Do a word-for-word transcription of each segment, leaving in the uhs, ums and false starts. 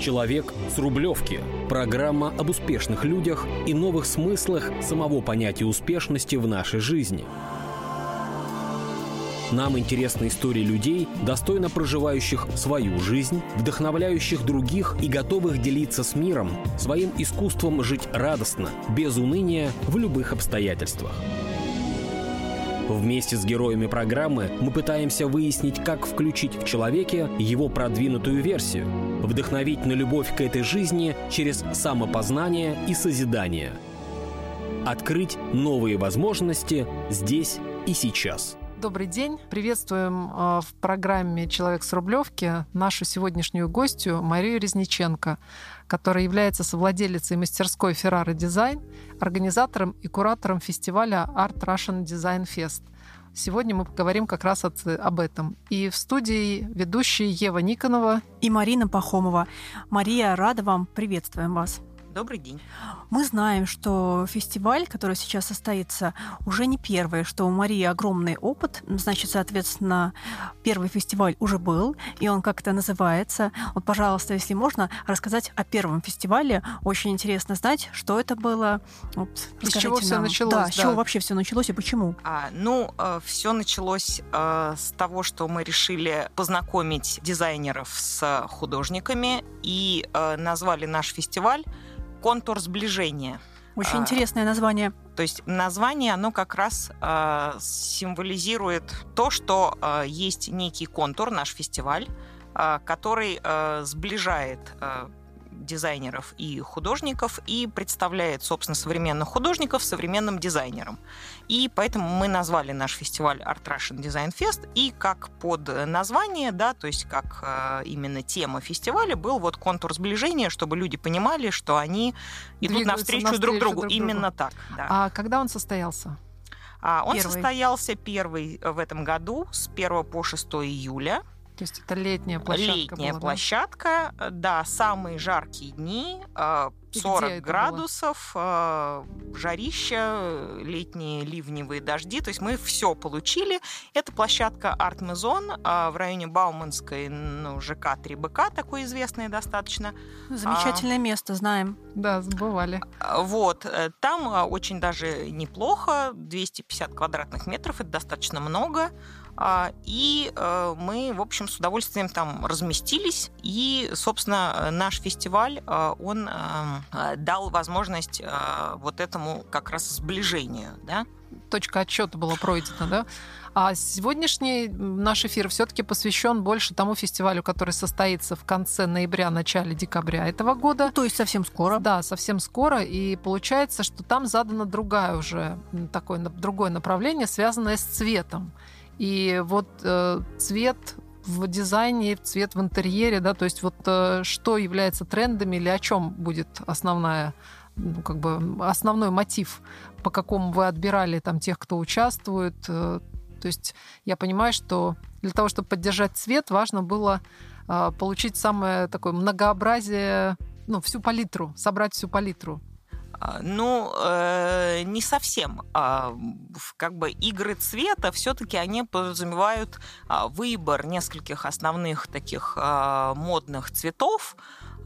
«Человек с Рублевки». Программа об успешных людях и новых смыслах самого понятия успешности в нашей жизни. Нам интересны истории людей, достойно проживающих свою жизнь, вдохновляющих других и готовых делиться с миром, своим искусством жить радостно, без уныния, в любых обстоятельствах. Вместе с героями программы мы пытаемся выяснить, как включить в человеке его продвинутую версию, вдохновить на любовь к этой жизни через самопознание и созидание. Открыть новые возможности здесь и сейчас. Добрый день. Приветствуем в программе «Человек с Рублевки» нашу сегодняшнюю гостью Марию Резниченко, которая является совладелицей мастерской Ferrara design, организатором и куратором фестиваля Art Russian Design Fest. Сегодня мы поговорим как раз от, об этом. И в студии ведущие Ева Никонова и Марина Пахомова. Мария, рада вам. Приветствуем вас. Добрый день. Мы знаем, что фестиваль, который сейчас состоится, уже не первый, что у Марии огромный опыт. Значит, соответственно, первый фестиваль уже был, и он как-то называется. Вот, пожалуйста, если можно, рассказать о первом фестивале. Очень интересно знать, что это было. Вот, с чего нам. Все началось? Да, да, с чего вообще все началось и почему? А, ну, все началось э, с того, что мы решили познакомить дизайнеров с художниками и э, назвали наш фестиваль «Контур сближения». Очень а, интересное название. То есть название, оно как раз а, символизирует то, что а, есть некий контур, наш фестиваль, а, который а, сближает а, дизайнеров и художников и представляет, собственно, современных художников современным дизайнерам. И поэтому мы назвали наш фестиваль Art Russian Design Fest, и как под название, да, то есть как э, именно тема фестиваля был вот контур сближения, чтобы люди понимали, что они идут навстречу, навстречу друг другу. Друг именно другу. Так. Да. А когда он состоялся? А, он первый. состоялся первый в этом году с первого по шестое июля. То есть это летняя площадка. Летняя была, площадка, да? Да, самые жаркие дни, сорок градусов, было? Жарища, летние ливневые дожди. То есть мы все получили. Это площадка Артмезон в районе Бауманской, ну, жэ ка три бэ ка, такое известное достаточно. Замечательное а, место, знаем. Да, забывали. Вот, там очень даже неплохо, двести пятьдесят квадратных метров, это достаточно много. И мы, в общем, с удовольствием там разместились. И, собственно, наш фестиваль, он дал возможность вот этому как раз сближению, да? Точка отсчета была пройдена, да? А сегодняшний наш эфир все-таки посвящен больше тому фестивалю, который состоится в конце ноября, начале декабря этого года. Ну, то есть совсем скоро. Да, совсем скоро. И получается, что там задано другое уже, такое, другое направление, связанное с цветом. И вот э, цвет в дизайне, цвет в интерьере, да, то есть вот э, что является трендами или о чем будет основная, ну, как бы основной мотив, по какому вы отбирали там тех, кто участвует. Э, то есть я понимаю, что для того, чтобы поддержать цвет, важно было э, получить самое такое многообразие, ну, всю палитру, собрать всю палитру. Ну, э, не совсем. А, как бы игры цвета все-таки они подразумевают а, выбор нескольких основных таких а, модных цветов,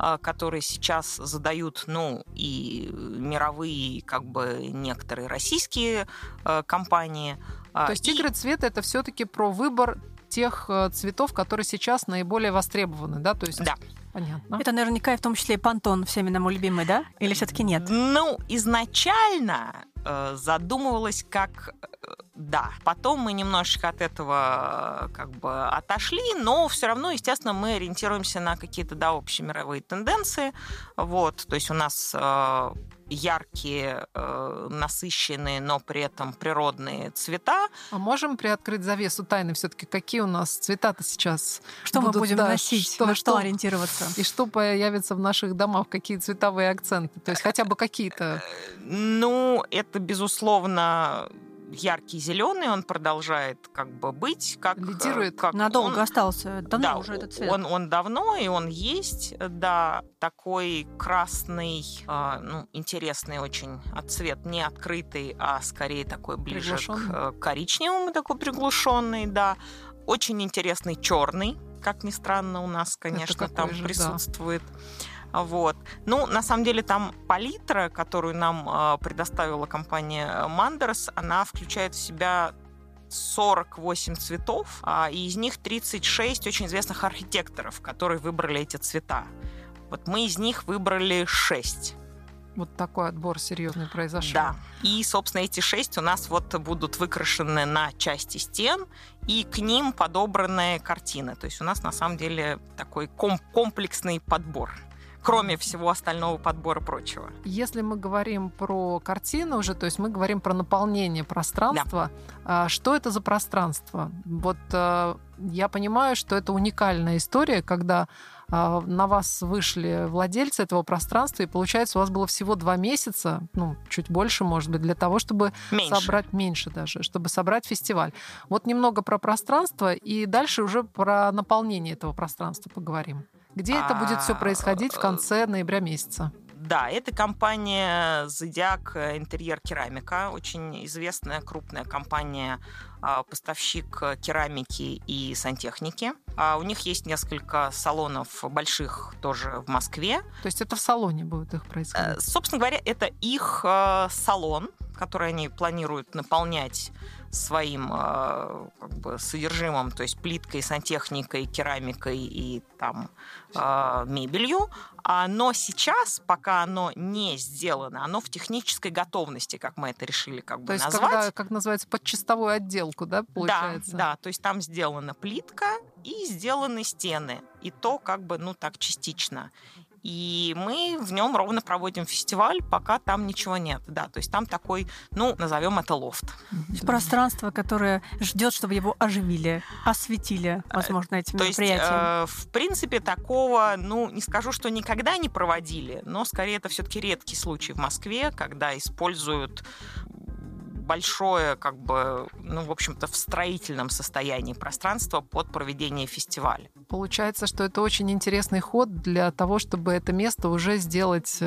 а, которые сейчас задают, ну, и мировые, и как бы некоторые российские а, компании. То есть и... игры цвета это все-таки про выбор тех цветов, которые сейчас наиболее востребованы, да? То есть... Да. Понятно. Это наверняка и в том числе и пантон всеми нам любимый, да? Или все-таки нет? Ну, изначально э, задумывалось как э, да. Потом мы немножечко от этого как бы отошли, но все равно, естественно, мы ориентируемся на какие-то, да, общемировые тенденции. Вот, то есть у нас э, яркие, э, насыщенные, но при этом природные цвета. А можем приоткрыть завесу тайны все-таки? Какие у нас цвета-то сейчас? Что будут, мы будем да, носить? Что, на что, что ориентироваться? И что появится в наших домах? Какие цветовые акценты? То есть хотя бы какие-то? Ну, это, безусловно... Яркий зеленый, он продолжает как бы быть, как лидирует, как надолго он, остался, давно да, уже этот цвет. Он, он давно и он есть, да, такой красный, э, ну, интересный очень цвет, не открытый, а скорее такой ближе к коричневому, такой приглушенный, да, очень интересный черный. как ни странно, у нас, конечно, там же, присутствует. Да. Вот. Ну, на самом деле, там палитра, которую нам э, предоставила компания Мандерс, она включает в себя сорок восемь цветов, а, и из них тридцать шесть очень известных архитекторов, которые выбрали эти цвета. Вот мы из них выбрали шесть. Вот такой отбор серьезный произошел. Да. И, собственно, эти шесть у нас вот будут выкрашены на части стен, и к ним подобраны картины. То есть у нас, на самом деле, такой ком- комплексный подбор, кроме всего остального подбора прочего. Если мы говорим про картины уже, то есть мы говорим про наполнение пространства. Да. Что это за пространство? Вот я понимаю, что это уникальная история, когда на вас вышли владельцы этого пространства, и, получается, у вас было всего два месяца, ну, чуть больше, может быть, для того, чтобы меньше. собрать... Меньше даже, чтобы собрать фестиваль. Вот немного про пространство, и дальше уже про наполнение этого пространства поговорим. Где это будет все происходить в конце ноября месяца? Да, это компания «Зодиак Интерьер Керамика», очень известная крупная компания, поставщик керамики и сантехники. У них есть несколько салонов больших тоже в Москве. То есть это в салоне будет их происходить? Собственно говоря, это их салон, который они планируют наполнять своим как бы содержимым, то есть плиткой, сантехникой, керамикой и там мебелью. Но сейчас, пока оно не сделано, оно в технической готовности, как мы это решили как бы назвать. То есть когда, как называется, под чистовую отделку, да, получается? Да, да, то есть там сделана плитка и сделаны стены. И то как бы, ну, так частично. И мы в нем ровно проводим фестиваль, пока там ничего нет. Да, то есть там такой, ну, назовем это лофт. Пространство, которое ждет, чтобы его оживили, осветили, возможно, этим то мероприятием. То есть, э, в принципе, такого, ну, не скажу, что никогда не проводили, но скорее это все-таки редкий случай в Москве, когда используют большое, как бы, ну, в общем-то, в строительном состоянии пространство под проведение фестиваля. Получается, что это очень интересный ход для того, чтобы это место уже сделать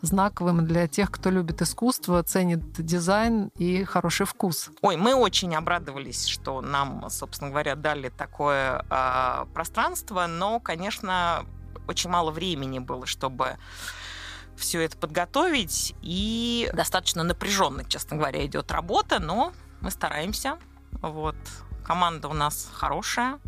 знаковым для тех, кто любит искусство, ценит дизайн и хороший вкус. Ой, мы очень обрадовались, что нам, собственно говоря, дали такое э, пространство, но, конечно, очень мало времени было, чтобы все это подготовить, и достаточно напряженно, честно говоря, идет работа, но мы стараемся. Вот. Команда у нас хорошая.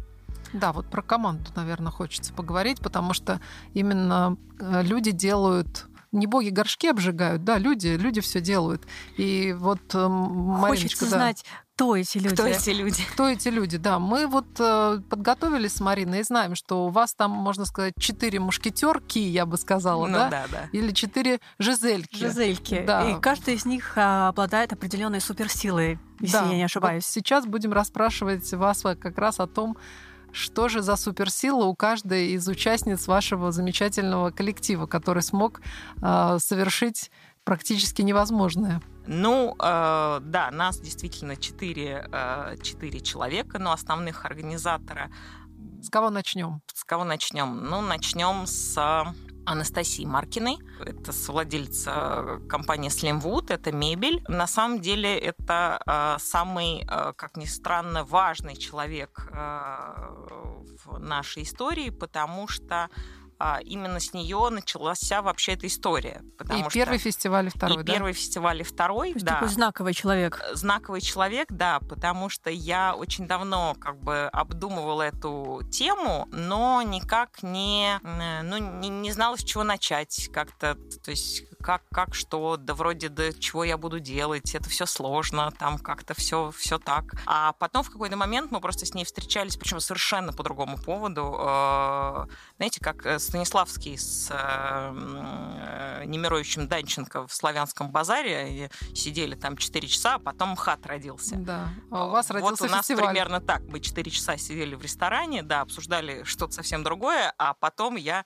Да, вот про команду, наверное, хочется поговорить, потому что именно люди делают... Не боги горшки обжигают, да, люди, люди все делают. И вот, Мариночка, да. знать, кто эти люди. Кто эти люди? Кто эти люди, да. Мы вот э, подготовились с Мариной и знаем, что у вас там, можно сказать, четыре мушкетерки, я бы сказала, ну, да? Да, да. Или четыре жизельки. Жизельки. Да. И каждая из них обладает определенной суперсилой, если да. я не ошибаюсь. Вот сейчас будем расспрашивать вас как раз о том, что же за суперсила у каждой из участниц вашего замечательного коллектива, который смог э, совершить практически невозможное? Ну, э, да, нас действительно четыре, э, четыре человека, но основных организатора... С кого начнем? С кого начнем? Ну, начнем с Анастасии Маркиной. Это совладельца компании Slimwood, это мебель. На самом деле это э, самый, э, как ни странно, важный человек э, в нашей истории, потому что э, именно с нее началась вообще эта история. И что... первый фестиваль и второй, и да? первый фестиваль и второй, да. Такой знаковый человек. Знаковый человек, да, потому что я очень давно как бы обдумывала эту тему, но никак не, ну, не, не знала, с чего начать как-то, то есть как, как что, да вроде, да чего я буду делать, это все сложно, там как-то все, все так. А потом в какой-то момент мы просто с ней встречались, причем совершенно по другому поводу. Знаете, как Станиславский с Немироевичем Данченко в Славянском базаре сидели там четыре часа, а потом МХАТ родился. Да, а у вас родился фестиваль. Вот у нас фестиваль. Примерно так. Мы четыре часа сидели в ресторане, да, обсуждали что-то совсем другое, а потом я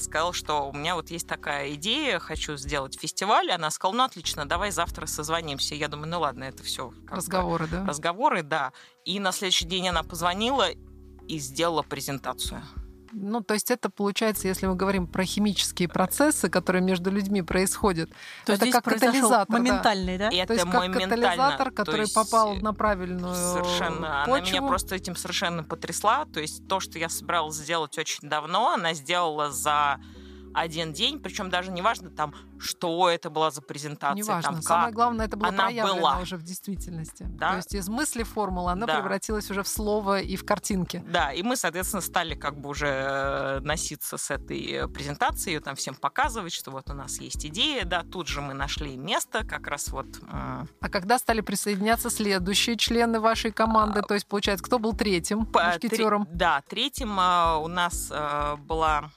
сказал, что у меня вот есть такая идея, хочу сделать фестиваль. Она сказала, ну отлично, давай завтра созвонимся. Я думаю, ну ладно, это все разговоры, да. Разговоры, да. И на следующий день она позвонила и сделала презентацию. Ну, то есть это получается, если мы говорим про химические процессы, которые между людьми происходят, то это как катализатор. Моментальный, да? да? Это то есть как катализатор, который есть... попал на правильную совершенно. почву. Она меня просто этим совершенно потрясла. То есть то, что я собиралась сделать очень давно, она сделала за... один день, причем даже не важно, там, что это была за презентация. Не важно. Там, самое как главное, это было проявлено уже в действительности. Да? То есть из мысли формулы она да. превратилась уже в слово и в картинки. Да, и мы, соответственно, стали как бы уже носиться с этой презентацией, ее там всем показывать, что вот у нас есть идея, да, тут же мы нашли место, как раз вот... А когда стали присоединяться следующие члены вашей команды? А... То есть, получается, кто был третьим мушкетером? Три... Да, третьим у нас была...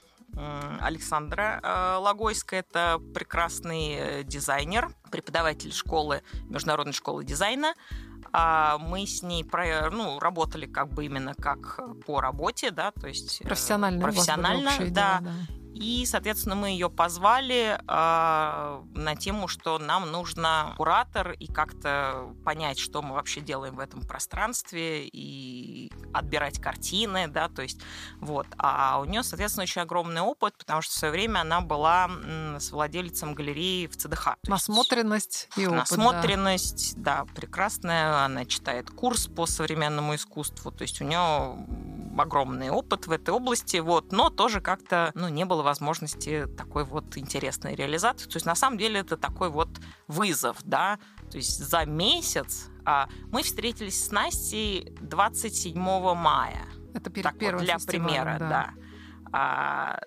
Александра Лагойская, это прекрасный дизайнер, преподаватель школы, Международной школы дизайна. Мы с ней ну, работали как бы именно как по работе, да, то есть профессионально, профессионально да. Дела, да. И, соответственно, мы ее позвали э, на тему, что нам нужно куратор и как-то понять, что мы вообще делаем в этом пространстве и отбирать картины, да, то есть вот. А у нее, соответственно, очень огромный опыт, потому что в свое время она была с владельцем галереи в ЦДХ. Насмотренность и опыт. Насмотренность, да. да, прекрасная. Она читает курс по современному искусству, то есть у нее огромный опыт в этой области, вот, но тоже как-то, ну, не было возможности такой вот интересной реализации. То есть, на самом деле, это такой вот вызов, да, то есть за месяц. А, мы встретились с Настей двадцать седьмого мая. Это перед первым вот, для примера, да. да. А,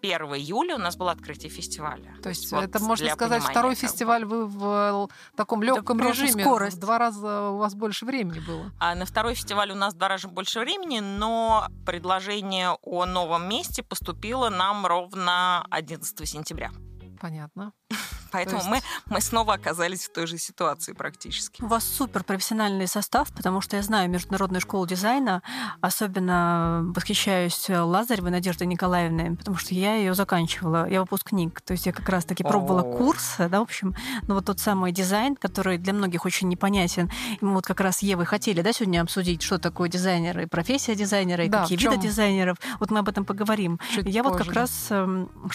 первого июля у нас было открытие фестиваля. То есть вот это, можно сказать, второй фестиваль вы в таком легком режиме. Скорость. В два раза у вас больше времени было. А на второй фестиваль у нас в два раза больше времени, но предложение о новом месте поступило нам ровно одиннадцатого сентября. Понятно. Поэтому есть... мы, мы снова оказались в той же ситуации практически. У вас суперпрофессиональный состав, потому что я знаю Международную школу дизайна, особенно восхищаюсь Лазаревой Надеждой Николаевной, потому что я ее заканчивала, я выпускник, то есть я как раз-таки пробовала О-о-о. курсы, да, в общем, ну вот тот самый дизайн, который для многих очень непонятен. И мы вот как раз с Евой хотели, да, сегодня обсудить, что такое дизайнер и профессия дизайнера, и да, какие виды дизайнеров. Вот мы об этом поговорим. Чуть я позже. Вот как раз, что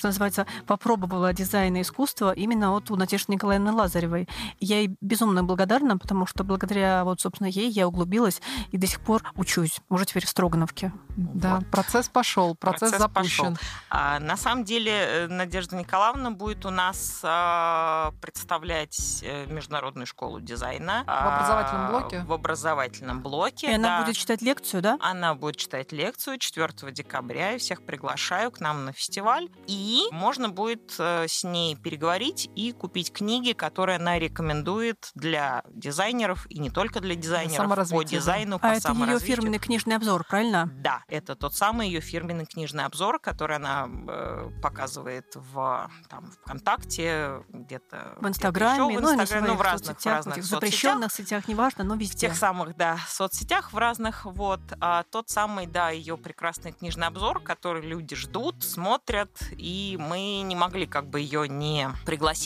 называется, попробовала дизайн и искусство именно от у Надежды Николаевны Лазаревой. Я ей безумно благодарна, потому что благодаря вот, собственно, ей я углубилась и до сих пор учусь. Уже теперь в Строгановке. Да, вот. процесс пошел, процесс, процесс запущен. Пошел. А, на самом деле Надежда Николаевна будет у нас а, представлять Международную школу дизайна. В образовательном блоке? А, в образовательном блоке, И она да. будет читать лекцию, да? Она будет читать лекцию четвёртого декабря. Я всех приглашаю к нам на фестиваль. И можно будет с ней переговорить и купить книги, которые она рекомендует для дизайнеров и не только для дизайнеров, по дизайну, по саморазвитию. А это ее фирменный книжный обзор, правильно? Да, это тот самый ее фирменный книжный обзор, который она э, показывает в там, ВКонтакте, где-то в Инстаграме, где-то еще, в, Инстаграме ну, ну, в разных соцсетях, в разных в запрещенных соцсетях, неважно, но везде. В тех самых, да, соцсетях, в разных, вот. А тот самый, да, ее прекрасный книжный обзор, который люди ждут, смотрят, и мы не могли как бы ее не пригласить.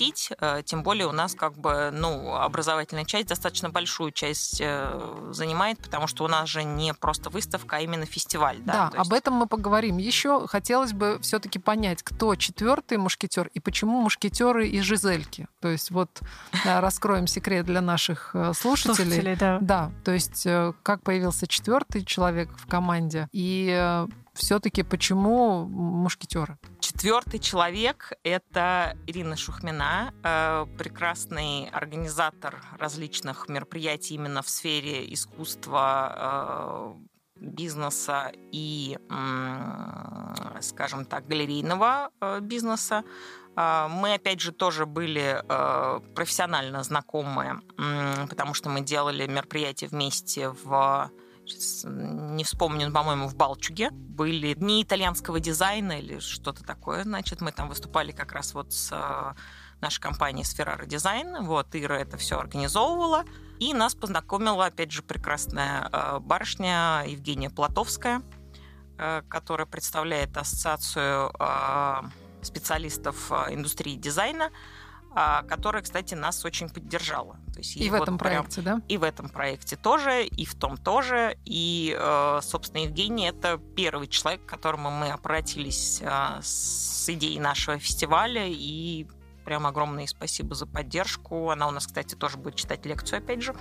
Тем более у нас как бы, ну, образовательная часть достаточно большую часть занимает, потому что у нас же не просто выставка, а именно фестиваль. Да, да об есть... этом мы поговорим. Еще хотелось бы все-таки понять, кто четвертый мушкетер и почему мушкетеры и Жизельки. То есть вот да, раскроем секрет для наших слушателей. Слушателей, да. Да, то есть как появился четвертый человек в команде и все-таки почему мушкетеры? Четвертый человек – это Ирина Шухмина, прекрасный организатор различных мероприятий именно в сфере искусства, бизнеса и, скажем так, галерейного бизнеса. Мы, опять же, тоже были профессионально знакомы, потому что мы делали мероприятия вместе в... Сейчас не вспомню, по-моему, в Балчуге. Были дни итальянского дизайна или что-то такое. Значит, мы там выступали как раз вот с нашей компанией с Ferrara design. Вот, Ира это все организовывала. И нас познакомила, опять же, прекрасная барышня Евгения Платовская, которая представляет ассоциацию специалистов индустрии дизайна. которая, кстати, нас очень поддержала. То есть и в вот этом прям... проекте, да? И в этом проекте тоже, и в том тоже. И, собственно, Евгения — это первый человек, к которому мы обратились с идеей нашего фестиваля. И прям огромное спасибо за поддержку. Она у нас, кстати, тоже будет читать лекцию, опять же.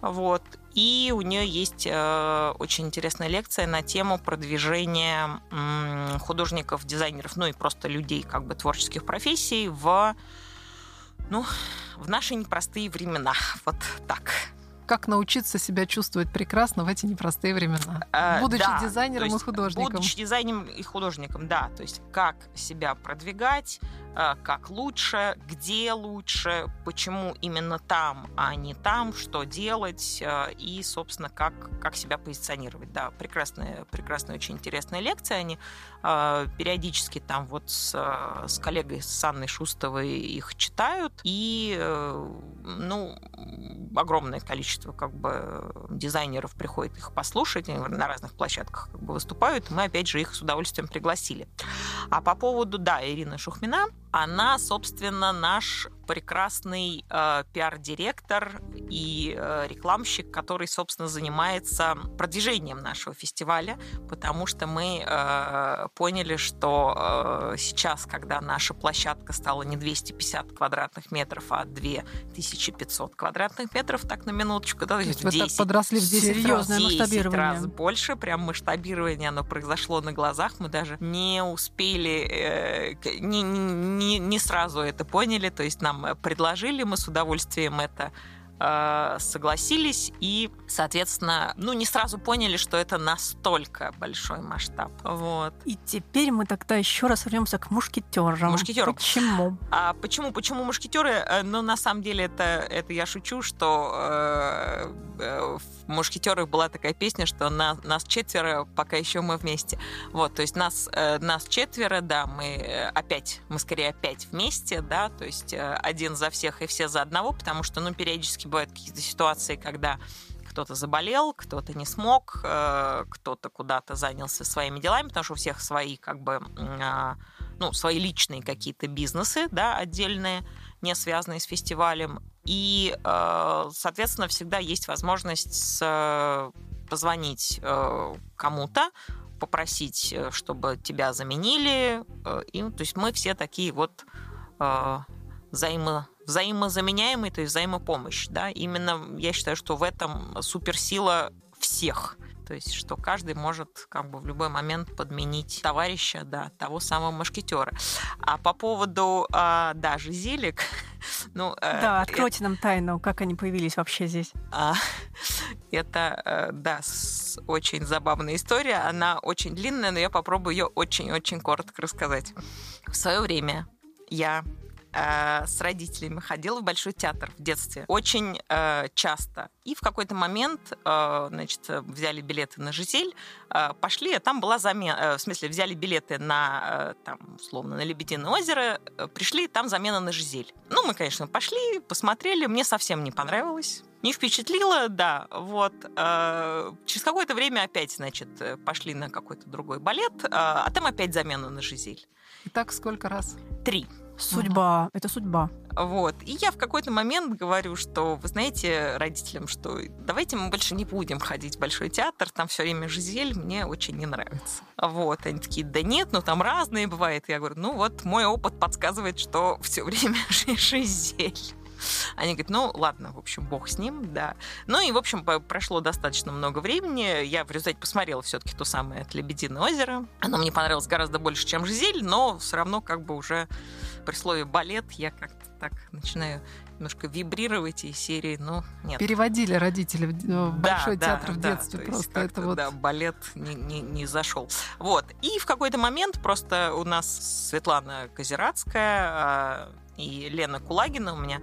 Вот. И у нее есть э, очень интересная лекция на тему продвижения м, художников, дизайнеров, ну и просто людей как бы творческих профессий в, ну, в наши непростые времена. Вот так. Как научиться себя чувствовать прекрасно в эти непростые времена, будучи да, дизайнером и художником. Будучи дизайнером и художником, да. То есть как себя продвигать, как лучше, где лучше, почему именно там, а не там, что делать и, собственно, как, как себя позиционировать. Да, прекрасная, прекрасная, очень интересная лекция. Они периодически там вот с, с коллегой, с Анной Шустовой их читают. И, ну, огромное количество как бы дизайнеров приходит их послушать, они на разных площадках как бы выступают, и мы, опять же, их с удовольствием пригласили. А по поводу, да, Ирины Шухмина, она, собственно, наш прекрасный э, пиар-директор и э, рекламщик, который, собственно, занимается продвижением нашего фестиваля, потому что мы э, поняли, что э, сейчас, когда наша площадка стала не двести пятьдесят квадратных метров, а две тысячи пятьсот квадратных метров, так на минуточку, да, то есть вы так подросли в десять раз, десять раз больше, прям масштабирование, оно произошло на глазах, мы даже не успели, э, не, не, не сразу это поняли, то есть нам предложили, мы с удовольствием это э, согласились и, соответственно, ну, не сразу поняли, что это настолько большой масштаб. Вот. И теперь мы тогда еще раз вернемся к мушкетерам. Мушкетерам. Почему? А почему? Почему мушкетеры? Ну, на самом деле, это, это я шучу, что э, э, в мушкетерах была такая песня, что на, нас четверо, пока еще мы вместе. Вот, то есть нас, э, нас четверо, да, мы опять, мы скорее опять вместе, да, то есть э, один за всех и все за одного, потому что, ну, периодически бывают какие-то ситуации, когда кто-то заболел, кто-то не смог, кто-то куда-то занялся своими делами, потому что у всех свои, как бы, ну, свои личные какие-то бизнесы, да, отдельные, не связанные с фестивалем. И, соответственно, всегда есть возможность позвонить кому-то, попросить, чтобы тебя заменили. И, то есть мы все такие вот взаимо... взаимозаменяемый, то есть взаимопомощь, да, именно я считаю, что в этом суперсила всех, то есть что каждый может как бы в любой момент подменить товарища, да, того самого мушкетера. А по поводу, э, да, жизелек, ну... Э, да, откройте это... нам тайну, как они появились вообще здесь. А, это, э, да, с... очень забавная история, она очень длинная, но я попробую ее очень-очень коротко рассказать. В свое время я с родителями ходила в Большой театр в детстве. Очень э, часто. И в какой-то момент э, значит, взяли билеты на «Жизель», э, пошли, а там была замена... Э, в смысле, взяли билеты на, э, там, условно, на «Лебединое озеро», э, пришли, там замена на «Жизель». Ну, мы, конечно, пошли, посмотрели. Мне совсем не понравилось. Не впечатлило, да. Вот. Э, через какое-то время опять, значит, пошли на какой-то другой балет, э, а там опять замена на «Жизель». И так сколько раз? Три. Судьба. Mm-hmm. Это судьба. Вот. И я в какой-то момент говорю, что, вы знаете, родителям, что давайте мы больше не будем ходить в Большой театр, там все время «Жизель», мне очень не нравится. Вот. Они такие, да нет, ну там разные бывают. Я говорю, ну вот мой опыт подсказывает, что все время «Жизель». Они говорят, ну ладно, в общем, бог с ним, да. Ну и, в общем, прошло достаточно много времени. Я в результате посмотрела все-таки то самое от «Лебединое озеро». Оно мне понравилось гораздо больше, чем «Жизель», но все равно как бы уже при слове «балет» я как-то так начинаю немножко вибрировать из серии, но нет. Переводили родители в Большой да, театр да, в детстве. Да, просто это вот... да, балет не, не, не зашел. Вот. И в какой-то момент просто у нас Светлана Козирацкая и Лена Кулагина, у меня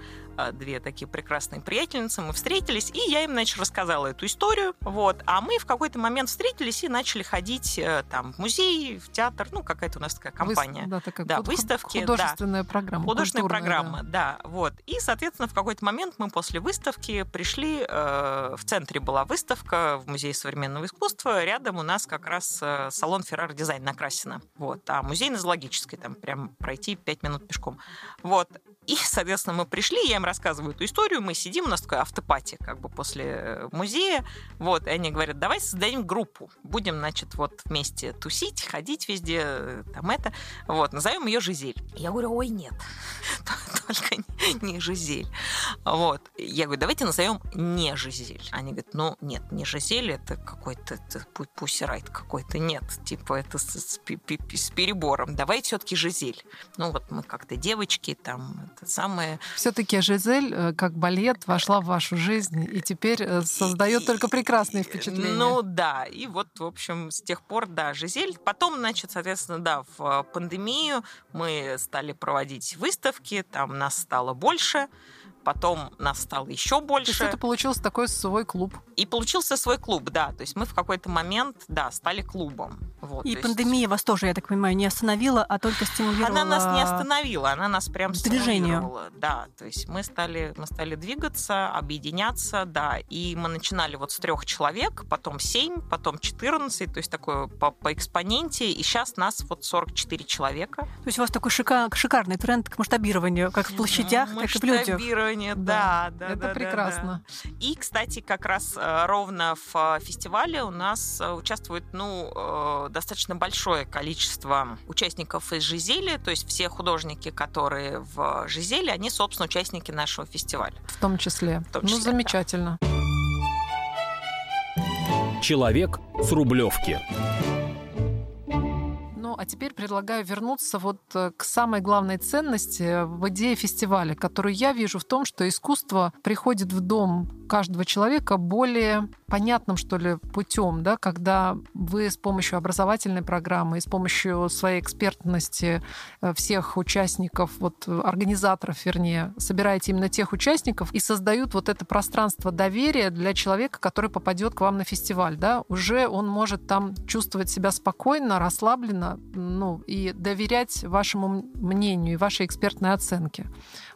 две такие прекрасные приятельницы, мы встретились, и я им, значит, рассказала эту историю, вот, а мы в какой-то момент встретились и начали ходить там в музей, в театр, ну, какая-то у нас такая компания. Вы, да, такая да, выставки. Художественная да, программа. Художественная программа, да. да, вот. И, соответственно, в какой-то момент мы после выставки пришли, э, в центре была выставка в Музее современного искусства, рядом у нас как раз салон Ferrara design на Красина, вот, а музей на Зоологической, там прям пройти пять минут пешком, вот. И, соответственно, мы пришли, я им рассказываю эту историю, мы сидим, у нас такая автопати, как бы после музея, вот, и они говорят, давай создадим группу, будем, значит, вот вместе тусить, ходить везде, там это, вот, назовем ее Жизель. Я говорю, ой, нет, только не Жизель, вот. Я говорю, давайте назовем не Жизель. Они говорят, ну, нет, не Жизель, это какой-то пусирайт какой-то, нет, типа это с перебором, давай все-таки Жизель. Ну, вот мы как-то девочки, там, это самое... Все-таки Жизель, как балет, вошла в вашу жизнь и теперь создает и, только прекрасные впечатления. Ну да, и вот, в общем, с тех пор, да, Жизель. Потом, значит, соответственно, да, в пандемию мы стали проводить выставки, там нас стало больше, потом нас стало еще больше. То есть это получился такой свой клуб. И получился свой клуб, да. То есть мы в какой-то момент, да, стали клубом. Вот, и пандемия есть... вас тоже, я так понимаю, не остановила, а только стимулировала. Она нас не остановила, она нас прям стимулировала. Да, то есть мы стали, мы стали двигаться, объединяться, да. И мы начинали вот с трех человек, потом семь, потом четырнадцать, то есть такое по, по экспоненте. И сейчас нас вот сорок четыре человека. То есть у вас такой шика- шикарный тренд к масштабированию, как в площадях, так и в людях. Да, да, да. Это да, прекрасно. Да, да. И, кстати, как раз ровно в фестивале у нас участвует, ну, достаточно большое количество участников из Жизели, то есть все художники, которые в Жизели, они, собственно, участники нашего фестиваля. В том числе. В том числе, ну, замечательно. Да. Человек с Рублевки. А теперь предлагаю вернуться вот к самой главной ценности в идее фестиваля, которую я вижу в том, что искусство приходит в дом каждого человека более понятным, что ли, путем, да, когда вы с помощью образовательной программы и с помощью своей экспертности всех участников, вот организаторов, вернее, собираете именно тех участников и создают вот это пространство доверия для человека, который попадет к вам на фестиваль, да, уже он может там чувствовать себя спокойно, расслабленно, ну, и доверять вашему мнению и вашей экспертной оценке.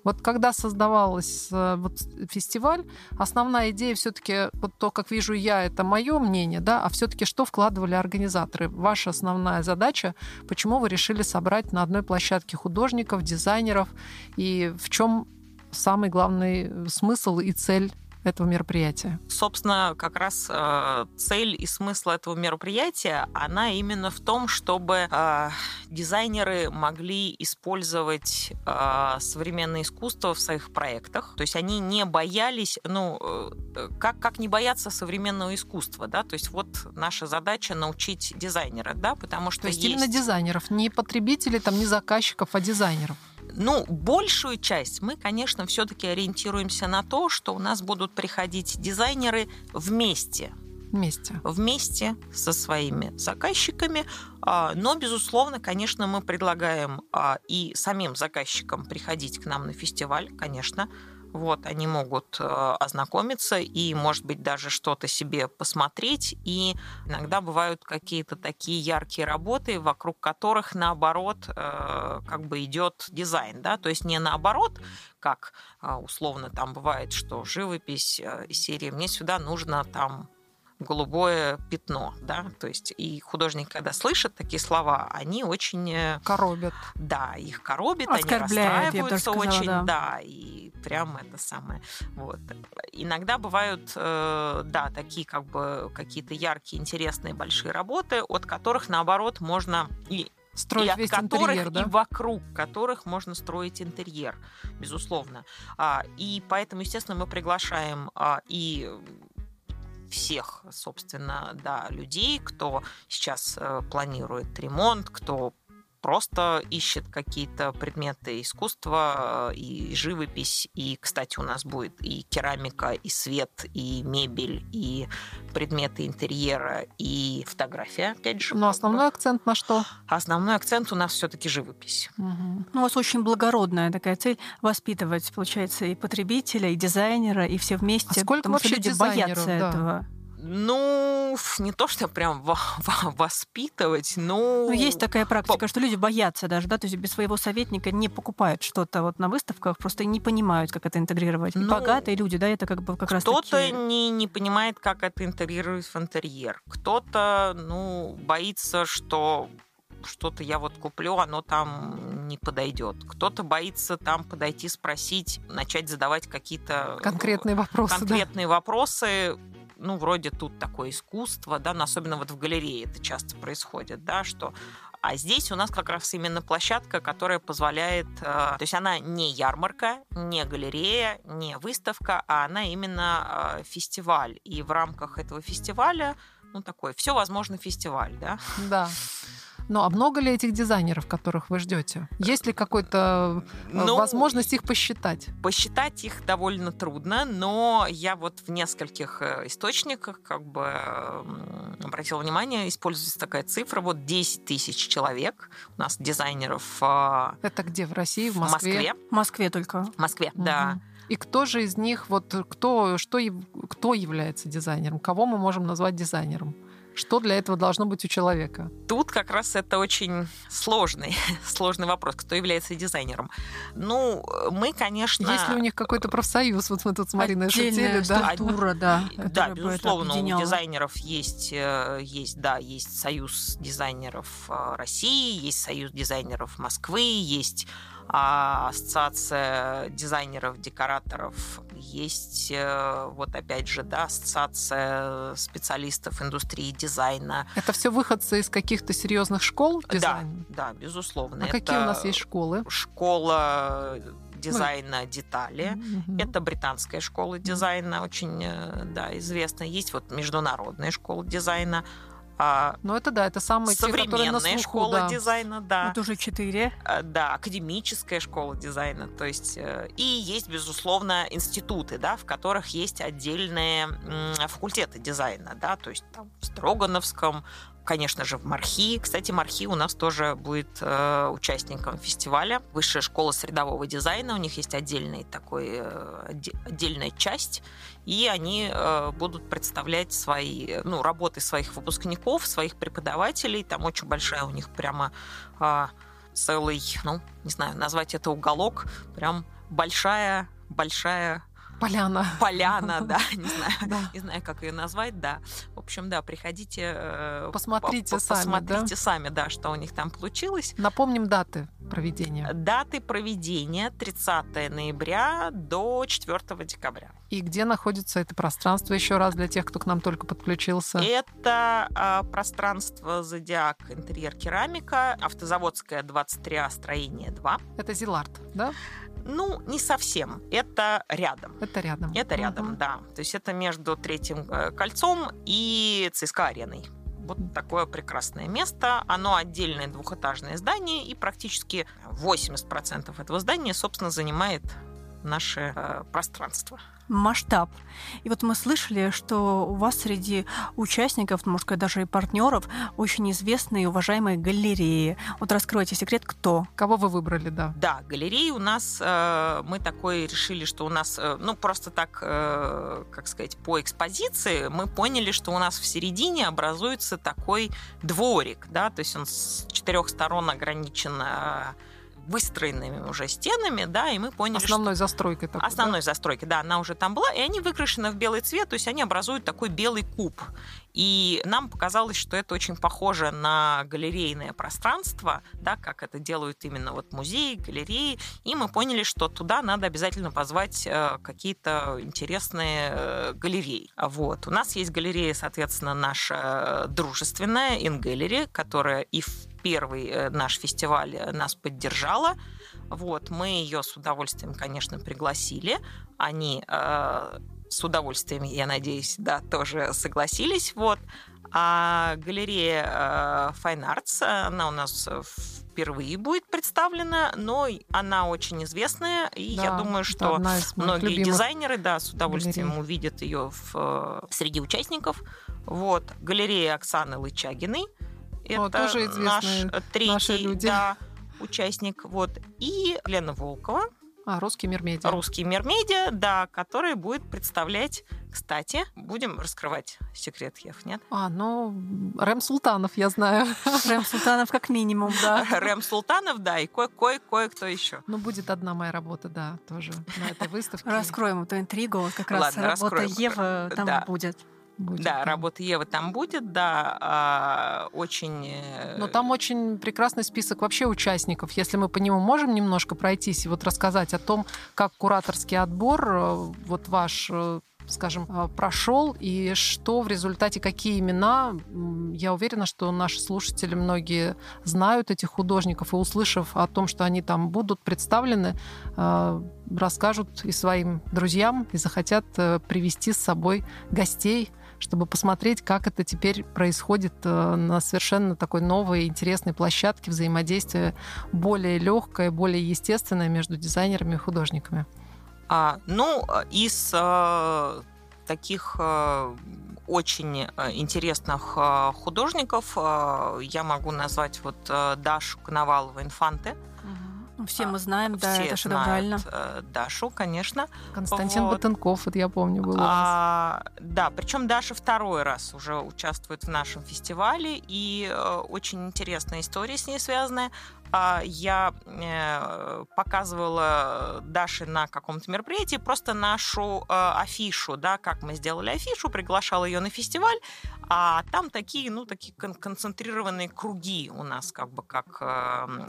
Вот когда создавалась вот, фестиваль, основная идея все-таки, вот то, как вижу я, это мое мнение, да, а все-таки что вкладывали организаторы? Ваша основная задача, почему вы решили собрать на одной площадке художников, дизайнеров, и в чем самый главный смысл и цель этого мероприятия? Собственно, как раз э, цель и смысл этого мероприятия, она именно в том, чтобы э, дизайнеры могли использовать э, современное искусство в своих проектах. То есть они не боялись, ну, э, как, как не бояться современного искусства, да? То есть вот наша задача научить дизайнера, да, потому что То есть, есть... именно дизайнеров, не потребителей, там, не заказчиков, а дизайнеров. Ну, большую часть мы, конечно, все-таки ориентируемся на то, что у нас будут приходить дизайнеры вместе. Вместе. Вместе со своими заказчиками. Но, безусловно, конечно, мы предлагаем и самим заказчикам приходить к нам на фестиваль, конечно. Вот, они могут ознакомиться и, может быть, даже что-то себе посмотреть. И иногда бывают какие-то такие яркие работы, вокруг которых, наоборот, как бы идет дизайн, да? То есть не наоборот, как условно там бывает, что живопись из серии «Мне сюда нужно там голубое пятно», да, то есть и художники, когда слышат такие слова, они очень... Коробят. Да, их коробит, они расстраиваются сказала, очень, да. да, и прям это самое. Вот. Иногда бывают, да, такие как бы какие-то яркие, интересные, большие работы, от которых, наоборот, можно... и строить и весь от которых, интерьер, да? И вокруг которых можно строить интерьер, безусловно. И поэтому, естественно, мы приглашаем и... всех, собственно, да, людей, кто сейчас э, планирует ремонт, кто просто ищет какие-то предметы искусства, э, и живопись, и, кстати, у нас будет и керамика, и свет, и мебель, и предметы интерьера, и фотография, опять же. Но основной акцент на что? Основной акцент у нас все-таки живопись. Угу. Ну, у вас очень благородная такая цель воспитывать, получается, и потребителя, и дизайнера, и все вместе. А сколько вообще люди боятся да. этого? Ну, не то, что прям воспитывать, но... Ну, есть такая практика, По... что люди боятся даже, да, то есть без своего советника не покупают что-то вот на выставках, просто не понимают, как это интегрировать. Ну, и богатые люди, да, это как бы как раз кто-то таки... не, не понимает, как это интегрировать в интерьер, кто-то, ну, боится, что что-то я вот куплю, оно там... не подойдет. Кто-то боится там подойти, спросить, начать задавать какие-то... Конкретные вопросы. Конкретные да. вопросы. Ну, вроде тут такое искусство, да, но особенно вот в галерее это часто происходит, да, что... А здесь у нас как раз именно площадка, которая позволяет... То есть она не ярмарка, не галерея, не выставка, а она именно фестиваль. И в рамках этого фестиваля, ну, такой, все возможно фестиваль, да? Да. Ну, а много ли этих дизайнеров, которых вы ждете? Есть ли какая-то ну, возможность их посчитать? Посчитать их довольно трудно, но я вот в нескольких источниках как бы обратила внимание, используется такая цифра, вот десять тысяч человек у нас дизайнеров. Это где, в России, в Москве? В Москве, в Москве только. В Москве, угу. да. И кто же из них, вот кто, что, кто является дизайнером? Кого мы можем назвать дизайнером? Что для этого должно быть у человека? Тут как раз это очень сложный, сложный вопрос, кто является дизайнером. Ну, мы, конечно... Есть ли у них какой-то профсоюз? Вот мы тут с Мариной шутили. Да, структура, да. Да, безусловно, у дизайнеров есть, есть, да, есть союз дизайнеров России, есть союз дизайнеров Москвы, есть... ассоциация дизайнеров-декораторов, есть, вот опять же, да, ассоциация специалистов индустрии дизайна. Это все выходцы из каких-то серьезных школ дизайна? Да, да, безусловно. А это какие у нас есть школы? Школа дизайна детали. Mm-hmm. Это британская школа дизайна, очень, да, известная. Есть вот международная школа дизайна. Ну, это да, это самые современная те, слуху, школа да. дизайна, да. Вот уже четыре. Да, академическая школа дизайна. То есть, и есть, безусловно, институты, да, в которых есть отдельные факультеты дизайна, да, то есть там в Строгановском, конечно же, в Мархи. Кстати, Мархи у нас тоже будет э, участником фестиваля. Высшая школа средового дизайна. У них есть отдельный такой, э, отдельная часть. И они э, будут представлять свои, ну, работы своих выпускников, своих преподавателей. Там очень большая у них прямо э, целый, ну, не знаю, назвать это уголок. Прям большая, большая... Поляна. Поляна, да. Не знаю, да. не знаю, как ее назвать, да. В общем, да, приходите... Посмотрите по- сами, Посмотрите да? сами, да, что у них там получилось. Напомним даты проведения. Даты проведения тридцатого ноября до четвёртого декабря. И где находится это пространство еще раз для тех, кто к нам только подключился? Это а, пространство «Зодиак Интерьер Керамика», Автозаводская, двадцать три А, строение два. Это Зиларт, да? Ну, не совсем. Это рядом. Это рядом. Это рядом, uh-huh. да. То есть это между Третьим кольцом и ЦСКА-ареной. Вот такое прекрасное место. Оно отдельное двухэтажное здание, и практически восемьдесят процентов этого здания, собственно, занимает наше э, пространство. Масштаб. И вот мы слышали, что у вас среди участников, может сказать, даже и партнеров, очень известные и уважаемые галереи. Вот раскройте секрет, кто? Кого вы выбрали, да? Да, галереи у нас, э, мы такой решили, что у нас, э, ну, просто так, э, как сказать, по экспозиции мы поняли, что у нас в середине образуется такой дворик, да, то есть он с четырех сторон ограничен э, выстроенными уже стенами, да, и мы поняли, основной что... застройкой такой, основной да? застройки, да, она уже там была, и они выкрашены в белый цвет, то есть они образуют такой белый куб. И нам показалось, что это очень похоже на галерейное пространство, да, как это делают именно вот музеи, галереи. И мы поняли, что туда надо обязательно позвать какие-то интересные галереи. Вот. У нас есть галерея, соответственно, наша дружественная, In Gallery, которая и в первый наш фестиваль нас поддержала. Вот. Мы ее с удовольствием, конечно, пригласили. Они... с удовольствием, я надеюсь, да, тоже согласились. Вот. А галерея Fine Arts, она у нас впервые будет представлена, но она очень известная, и да, я думаю, что многие дизайнеры, да, с удовольствием галерея. Увидят ее в, среди участников. Вот. Галерея Оксаны Лычагиной. Это О, тоже известные наш третий да, участник. Вот. И Лена Волкова. А, «Русский мир медиа». «Русский мир медиа», да, который будет представлять... Кстати, будем раскрывать секрет, Ев, нет? А, ну, Рэм Султанов, я знаю. Рэм Султанов как минимум, да. Рэм Султанов, да, и кое-кое-кое-кто еще. Ну, будет одна моя работа, да, тоже на этой выставке. Раскроем эту интригу, как раз работа Евы там будет. Будет. Да, работа Евы там будет, да, очень... Но там очень прекрасный список вообще участников. Если мы по нему можем немножко пройтись и вот рассказать о том, как кураторский отбор вот ваш, скажем, прошел, и что в результате, какие имена. Я уверена, что наши слушатели многие знают этих художников, и, услышав о том, что они там будут представлены, расскажут и своим друзьям, и захотят привести с собой гостей, чтобы посмотреть, как это теперь происходит на совершенно такой новой, интересной площадке, взаимодействие более легкое, более естественное между дизайнерами и художниками. А, ну, из э, таких э, очень интересных э, художников э, я могу назвать вот э, Дашу Коновалову, «Инфанте». Угу. Все мы знаем, а, да, все это знают э, Дашу, конечно. Константин вот. Батынков, вот я помню, был у нас. А, да, причем Даша второй раз уже участвует в нашем фестивале, и э, очень интересная история с ней связанная. Я показывала Даше на каком-то мероприятии просто нашу афишу, да, как мы сделали афишу, приглашала ее на фестиваль, а там такие, ну, такие концентрированные круги у нас как бы как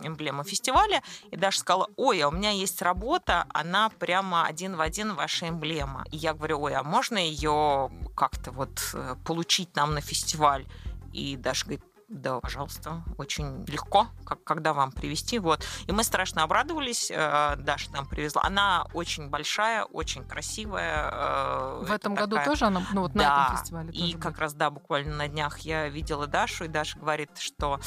эмблема фестиваля, и Даша сказала: ой, а у меня есть работа, она прямо один в один ваша эмблема. И я говорю: ой, а можно ее как-то вот получить нам на фестиваль? И Даша говорит: да, пожалуйста, очень легко, как, когда вам привезти. Вот. И мы страшно обрадовались. Даша нам привезла. Она очень большая, очень красивая. В этом такая... году тоже она, ну, вот да, на этом фестивале. И как будет. раз, да, буквально на днях я видела Дашу, и Даша говорит, что,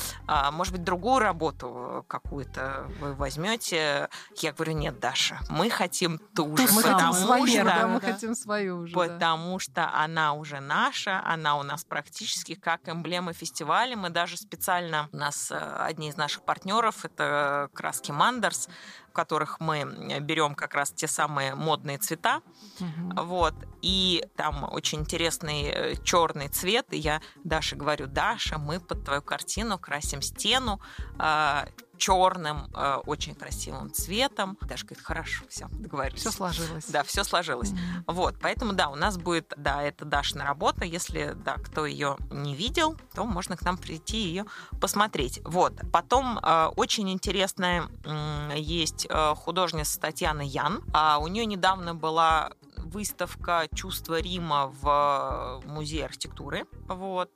может быть, другую работу какую-то вы возьмете. Я говорю: нет, Даша, мы хотим ту же. Мы хотим свою, что, да, мы да. хотим свою уже. Потому да. что она уже наша, она у нас практически как эмблема фестиваля. Мы даже специально, у нас одни из наших партнеров, это краски Мандерс, в которых мы берем как раз те самые модные цвета. Mm-hmm. Вот. И там очень интересный черный цвет. И я Даше говорю: Даша, мы под твою картину красим стену э, черным, э, очень красивым цветом. Даша говорит: хорошо, все, договорились. Все сложилось. Да, все сложилось. Mm-hmm. Вот. Поэтому, да, у нас будет, да, это Дашина работа. Если, да, кто ее не видел, то можно к нам прийти и ее посмотреть. Вот. Потом э, очень интересная э, есть художница Татьяна Ян. А у нее недавно была выставка «Чувство Рима» в Музее архитектуры. Вот.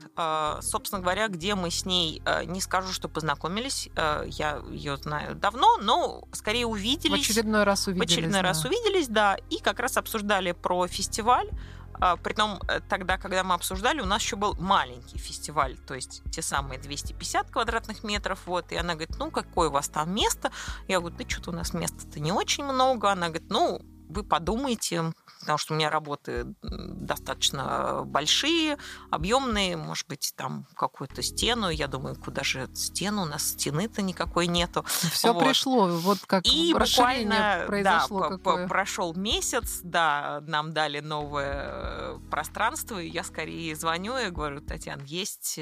Собственно говоря, где мы с ней, не скажу, что познакомились, я ее знаю давно, но скорее увиделись. В очередной раз увиделись. В очередной да. раз увиделись, да. И как раз обсуждали про фестиваль. Притом тогда, когда мы обсуждали, у нас еще был маленький фестиваль, то есть те самые двести пятьдесят квадратных метров. Вот. И она говорит: ну, какое у вас там место? Я говорю: да что-то у нас места-то не очень много. Она говорит: ну, вы подумайте, потому что у меня работы достаточно большие, объемные, может быть, там какую-то стену. Я думаю, куда же стену? У нас стены-то никакой нету. Все вот. пришло, вот как и расширение произошло. Да, какое. Прошел месяц, да, нам дали новое пространство, и я скорее звоню и говорю: Татьяна, есть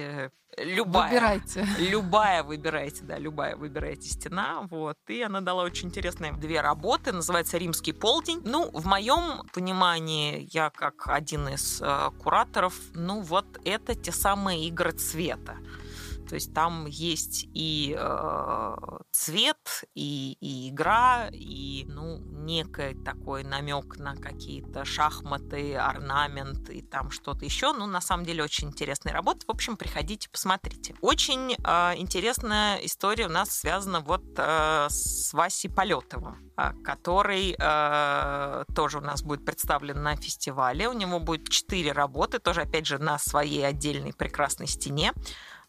любая. Выбирайте. Любая выбирайте, да, любая выбирайте стена. Вот. И она дала очень интересные две работы, называется «Римский полдень». Ну, в моем понимании, я как один из э, кураторов, ну, вот это те самые игры цвета. То есть там есть и э, цвет, и, и игра, и, ну, некий такой намек на какие-то шахматы, орнамент и там что-то еще. Ну, на самом деле, очень интересная работа. В общем, приходите, посмотрите. Очень э, интересная история у нас связана вот э, с Васей Полетовым, который э, тоже у нас будет представлен на фестивале. У него будет четыре работы, тоже, опять же, на своей отдельной прекрасной стене.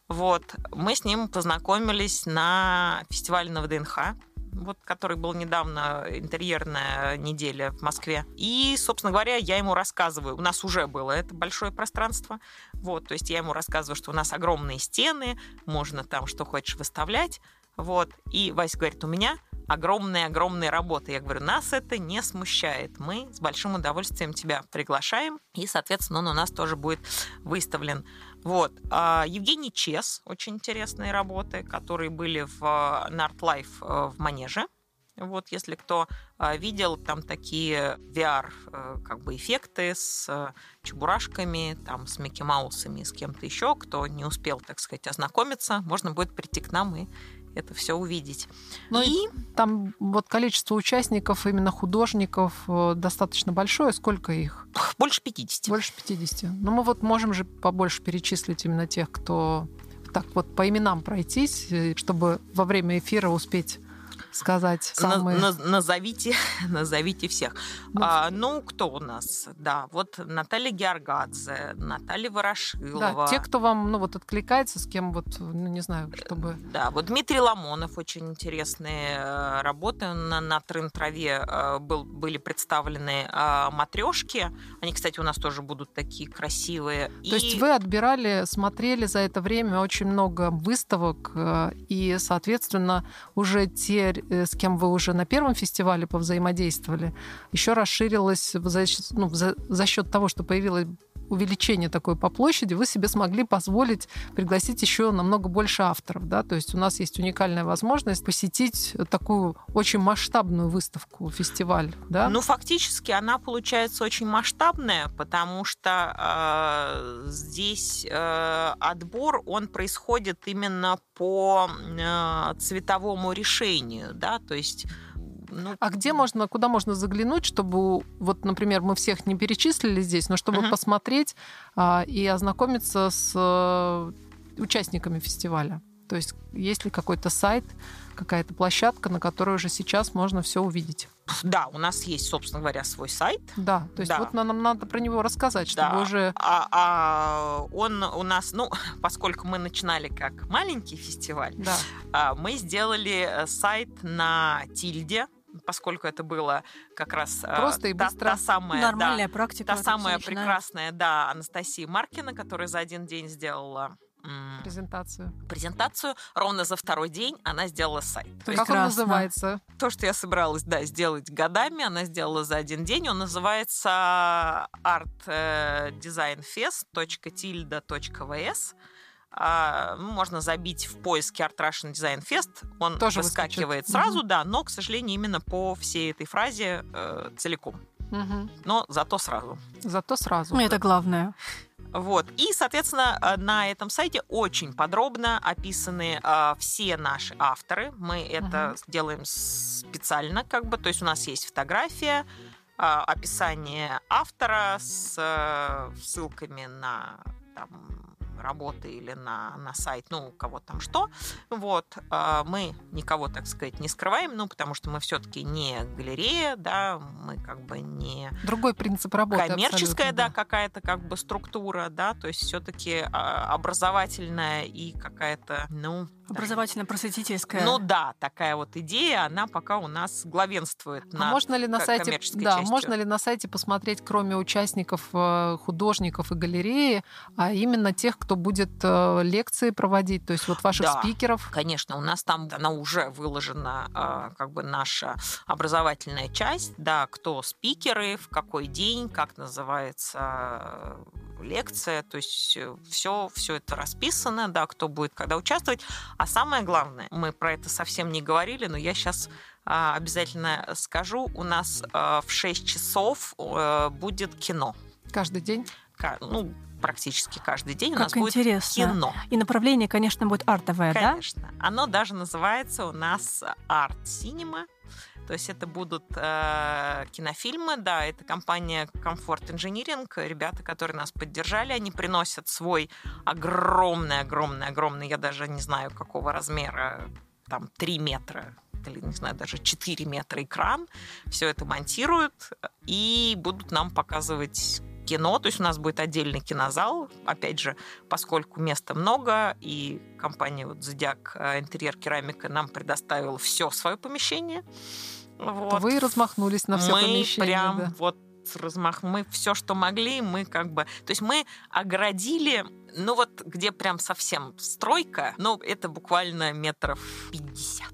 Вот. Мы с ним познакомились на фестивале на ВДНХ, вот, который был недавно, интерьерная неделя в Москве. И, собственно говоря, я ему рассказываю, у нас уже было это большое пространство, вот, то есть я ему рассказываю, что у нас огромные стены, можно там что хочешь выставлять. Вот. И Вася говорит: у меня огромные-огромные работы. Я говорю: нас это не смущает. Мы с большим удовольствием тебя приглашаем. И, соответственно, он у нас тоже будет выставлен. Вот. Евгений Чес. Очень интересные работы, которые были в Арт Лайф в Манеже. Вот, если кто видел, там такие ви ар как бы эффекты с чебурашками, там, с Микки Маусами, с кем-то еще, кто не успел, так сказать, ознакомиться, можно будет прийти к нам и это все увидеть. Ну и... и там вот количество участников, именно художников, достаточно большое. Сколько их? Больше пятидесяти. Больше пятидесяти. Но мы вот можем же побольше перечислить именно тех, кто так вот по именам пройтись, чтобы во время эфира успеть сказать самые... На, на, назовите, назовите всех. Ну, а, ну, кто у нас? Да, вот Наталья Георгадзе, Наталья Ворошилова. Да, те, кто вам, ну, вот откликается, с кем вот, ну, не знаю, чтобы... Да, вот Дмитрий Ломонов, очень интересные работы. На, на Трын-траве был, были представлены матрешки. Они, кстати, у нас тоже будут такие красивые. То и... есть вы отбирали, смотрели за это время очень много выставок, и, соответственно, уже те, с кем вы уже на первом фестивале повзаимодействовали, еще расширилось за, ну, за, за счет того, что появилось увеличение такое по площади, вы себе смогли позволить пригласить еще намного больше авторов. Да? То есть у нас есть уникальная возможность посетить такую очень масштабную выставку, фестиваль. Да? Ну, фактически она получается очень масштабная, потому что э, здесь э, отбор, он происходит именно по э, цветовому решению. Да? То есть Ну, а где можно, куда можно заглянуть, чтобы, вот, например, мы всех не перечислили здесь, но чтобы угу. посмотреть а, и ознакомиться с а, участниками фестиваля? То есть есть ли какой-то сайт, какая-то площадка, на которой уже сейчас можно все увидеть? Да, у нас есть, собственно говоря, свой сайт. Да, то есть да. вот нам надо про него рассказать, чтобы да. уже... А, а он у нас, ну, поскольку мы начинали как маленький фестиваль, да. мы сделали сайт на тильде, поскольку это было как раз просто и быстро. Та, та самая, нормальная да, практика. Та самая прекрасная, да, Анастасия Маркина, которая за один день сделала презентацию. Презентацию. Ровно за второй день она сделала сайт. Прекрасно. Как он называется? То, что я собиралась, да, сделать годами, она сделала за один день. Он называется art design fest точка tilda точка v s. Можно забить в поиске Art Russian Design Fest. Он тоже выскакивает выскочит. Сразу, угу. да, но, к сожалению, именно по всей этой фразе э, целиком. Угу. Но зато сразу. Зато сразу. Это главное. Вот. И, соответственно, на этом сайте очень подробно описаны э, все наши авторы. Мы это uh-huh. делаем специально, как бы. То есть у нас есть фотография, э, описание автора с э, ссылками на там, работы или на, на сайт, ну, у кого там что. Вот. Э, мы никого, так сказать, не скрываем, ну, потому что мы все-таки не галерея, да, мы как бы не... Другой принцип работы. Коммерческая, да, да, какая-то как бы структура, да, то есть все-таки образовательная и какая-то, ну... Образовательно-просветительская. Ну да, такая вот идея, она пока у нас главенствует а над можно ли на сайте, коммерческой да, частью. Можно ли на сайте посмотреть, кроме участников, художников и галереи, а именно тех, кто будет лекции проводить, то есть вот ваших да, спикеров? Конечно, у нас там она уже выложена, как бы наша образовательная часть, да, кто спикеры, в какой день, как называется лекция, то есть все, все это расписано, да, кто будет когда участвовать. А самое главное, мы про это совсем не говорили, но я сейчас а, обязательно скажу, у нас а, в шесть часов а, будет кино. Каждый день? К- ну, практически каждый день как у нас интересно. Будет кино. И направление, конечно, будет артовое, да? Конечно. Оно даже называется у нас арт-синема. То есть это будут э, кинофильмы, да, это компания Comfort Engineering, ребята, которые нас поддержали, они приносят свой огромный-огромный-огромный, я даже не знаю, какого размера, там, три метра, или, не знаю, даже четыре метра экран, все это монтируют и будут нам показывать кино, то есть у нас будет отдельный кинозал, опять же, поскольку места много, и компания вот, «Зодиак Интерьер Керамика» нам предоставила все свое помещение. Вот. Вы размахнулись на все мы помещение. Прям да. вот размах... Мы все, что могли, мы как бы... То есть мы оградили, ну вот где прям совсем стройка, ну это буквально метров пятьдесят.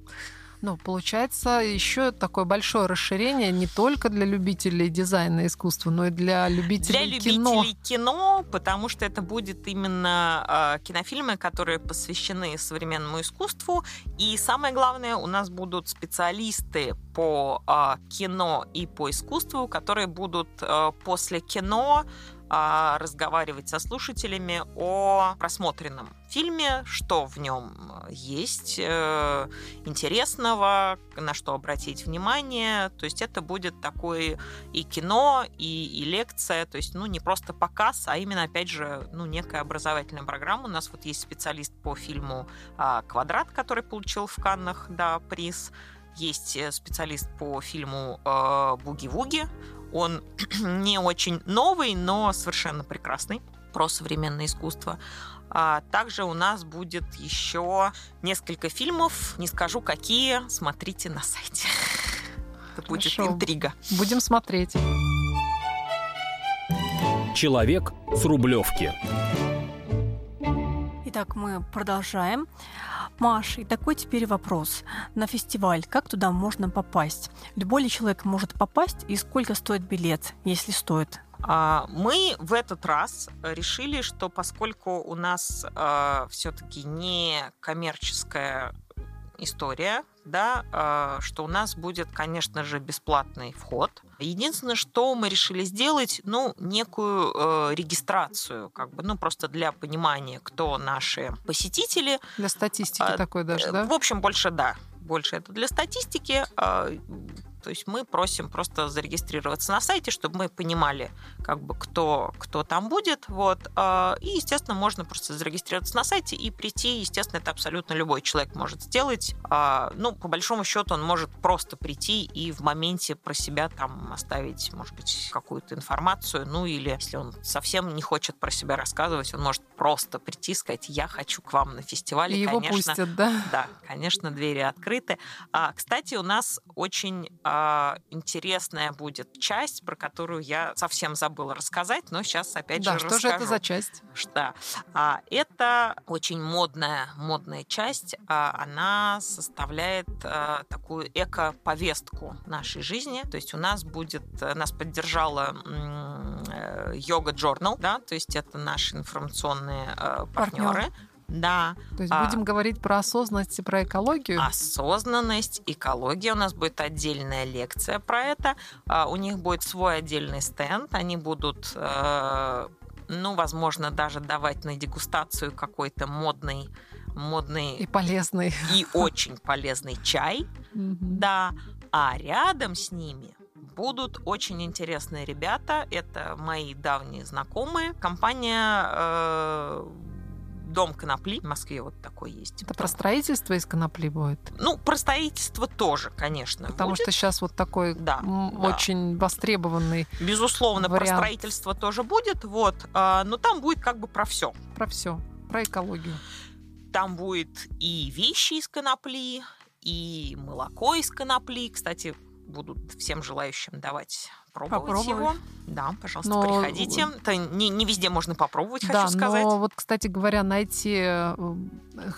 Ну, получается, еще такое большое расширение не только для любителей дизайна и искусства, но и для любителей кино. Для любителей кино, кино, потому что это будет именно э, кинофильмы, которые посвящены современному искусству. И самое главное, у нас будут специалисты по кино и по искусству, которые будут после кино разговаривать со слушателями о просмотренном фильме, что в нем есть интересного, на что обратить внимание. То есть это будет такое и кино, и, и лекция. То есть ну, не просто показ, а именно, опять же, ну, некая образовательная программа. У нас вот есть специалист по фильму «Квадрат», который получил в Каннах да, приз. Есть специалист по фильму «Буги-вуги». Он не очень новый, но совершенно прекрасный, про современное искусство. А также у нас будет еще несколько фильмов. Не скажу, какие. Смотрите на сайте. Это будет интрига. Будем смотреть. Человек с Рублевки. Итак, мы продолжаем. Маша, и такой теперь вопрос. На фестиваль как туда можно попасть? Любой ли человек может попасть? И сколько стоит билет, если стоит? Мы в этот раз решили, что поскольку у нас э, все-таки не коммерческая история, да, э, что у нас будет, конечно же, бесплатный вход. Единственное, что мы решили сделать, ну, некую э, регистрацию, как бы, ну, просто для понимания, кто наши посетители. Для статистики э, такой даже, да? В общем, больше, да, больше это для статистики. Э, то есть мы просим просто зарегистрироваться на сайте, чтобы мы понимали, как бы, кто, кто там будет. Вот. Э, и, естественно, можно просто зарегистрироваться на сайте и прийти. Естественно, это абсолютно любой человек может сделать. Э, ну, по большому счету, он может просто прийти и в моменте про себя там оставить, может быть, какую-то информацию, ну или если он совсем не хочет про себя рассказывать, он может просто прийти и сказать: я хочу к вам на фестиваль. И его конечно, пустят, да? Да, конечно, двери открыты. А, кстати, у нас очень а, интересная будет часть, про которую я совсем забыла рассказать, но сейчас опять да, же расскажу. Да, что же это за часть? Что? А, это очень модная, модная часть. А, она составляет а, такую эко-повестку нашей жизни. То есть у нас будет Будет, нас поддержала Yoga Journal, да, то есть это наши информационные э, партнеры. Партнер. Да. То есть а, будем говорить про осознанность и про экологию? Осознанность, экология. У нас будет отдельная лекция про это. А, у них будет свой отдельный стенд. Они будут, э, ну, возможно, даже давать на дегустацию какой-то модный, модный и полезный и очень полезный чай. Да. А рядом с ними будут очень интересные ребята. Это мои давние знакомые. Компания э, «Дом конопли». В Москве вот такой есть. Это про строительство из конопли будет? Ну, про строительство тоже, конечно, потому будет. Что сейчас вот такой да, м- да. очень востребованный безусловно, вариант. Про строительство тоже будет. Вот. Э, но там будет как бы про все. Про все. Про экологию. Там будет и вещи из конопли, и молоко из конопли. Кстати, будут всем желающим давать пробовать Попробуй. Его. Да, пожалуйста, но... приходите. Это не, не везде можно попробовать, да, хочу сказать. Но вот, кстати говоря, найти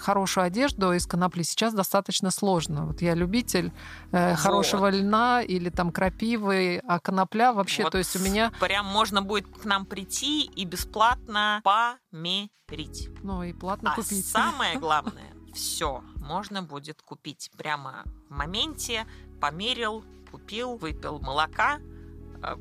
хорошую одежду из конопли сейчас достаточно сложно. Вот я любитель вот. Хорошего льна или там крапивы, а конопля вообще, вот то есть у меня... Прям можно будет к нам прийти и бесплатно померить. Ну и платно а купить. А самое главное, все можно будет купить прямо в моменте. Померил, купил, выпил молока,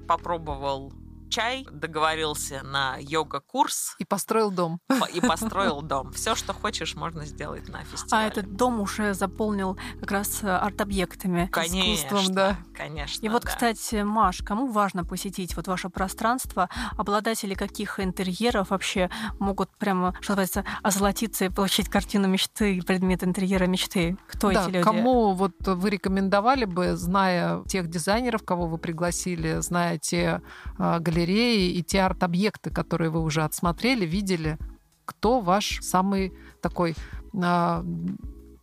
попробовал чай, договорился на йога-курс. И построил дом. И построил дом. Все, что хочешь, можно сделать на фестивале. А этот дом уже заполнил как раз арт-объектами, конечно, искусством. Да. Конечно, И вот, да. кстати, Маш, кому важно посетить вот ваше пространство? Обладатели каких интерьеров вообще могут прямо, что называется, озолотиться и получить картину мечты, предмет интерьера мечты? Кто да, эти люди? Кому вот вы рекомендовали бы, зная тех дизайнеров, кого вы пригласили, зная те галереи, и те арт-объекты, которые вы уже отсмотрели, видели, кто ваш самый такой э,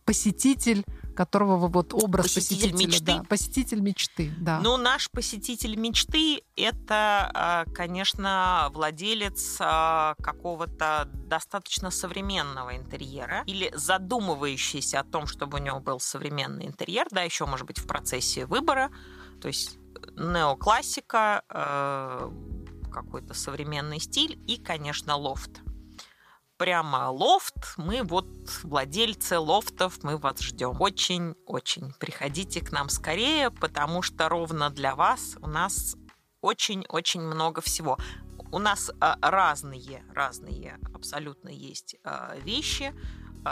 посетитель, которого вы вот образ посетитель посетителя... Мечты? Да, посетитель мечты, да. Ну, наш посетитель мечты – это, конечно, владелец какого-то достаточно современного интерьера или задумывающийся о том, чтобы у него был современный интерьер, да, еще, может быть, в процессе выбора, то есть неоклассика, какой-то современный стиль и, конечно, лофт. Прямо лофт мы вот владельцы лофтов, мы вас ждем. Очень-очень приходите к нам скорее, потому что ровно для вас у нас очень-очень много всего. У нас разные, разные абсолютно есть вещи,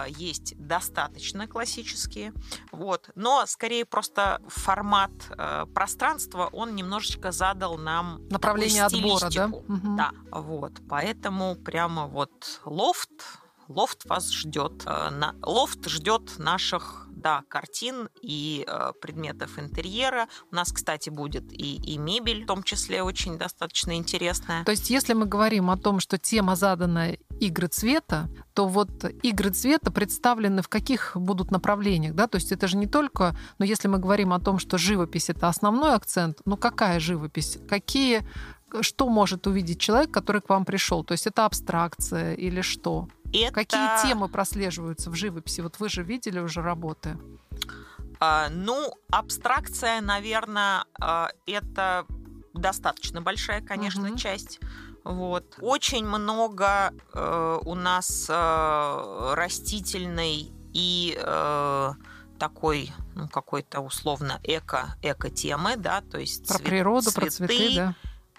есть достаточно классические, вот. Но скорее просто формат пространства, он немножечко задал нам направление отбора, да? Угу. Да, вот, поэтому прямо вот лофт, лофт вас ждет, лофт ждет наших, да, картин и э, предметов интерьера. У нас, кстати, будет и, и мебель, в том числе очень достаточно интересная. То есть, если мы говорим о том, что тема задана «Игры цвета», то вот «Игры цвета» представлены в каких будут направлениях, да? То есть это же не только... Но если мы говорим о том, что живопись — это основной акцент, ну какая живопись? Какие... Что может увидеть человек, который к вам пришел? То есть это абстракция или что? Это... Какие темы прослеживаются в живописи? Вот вы же видели уже работы. А, ну, абстракция, наверное, это достаточно большая, конечно, угу. часть. Вот. Очень много э, у нас э, растительной и э, такой, ну, какой-то условно эко, эко-темы, да, то есть про цвет, природу, цветы, про цветы, да.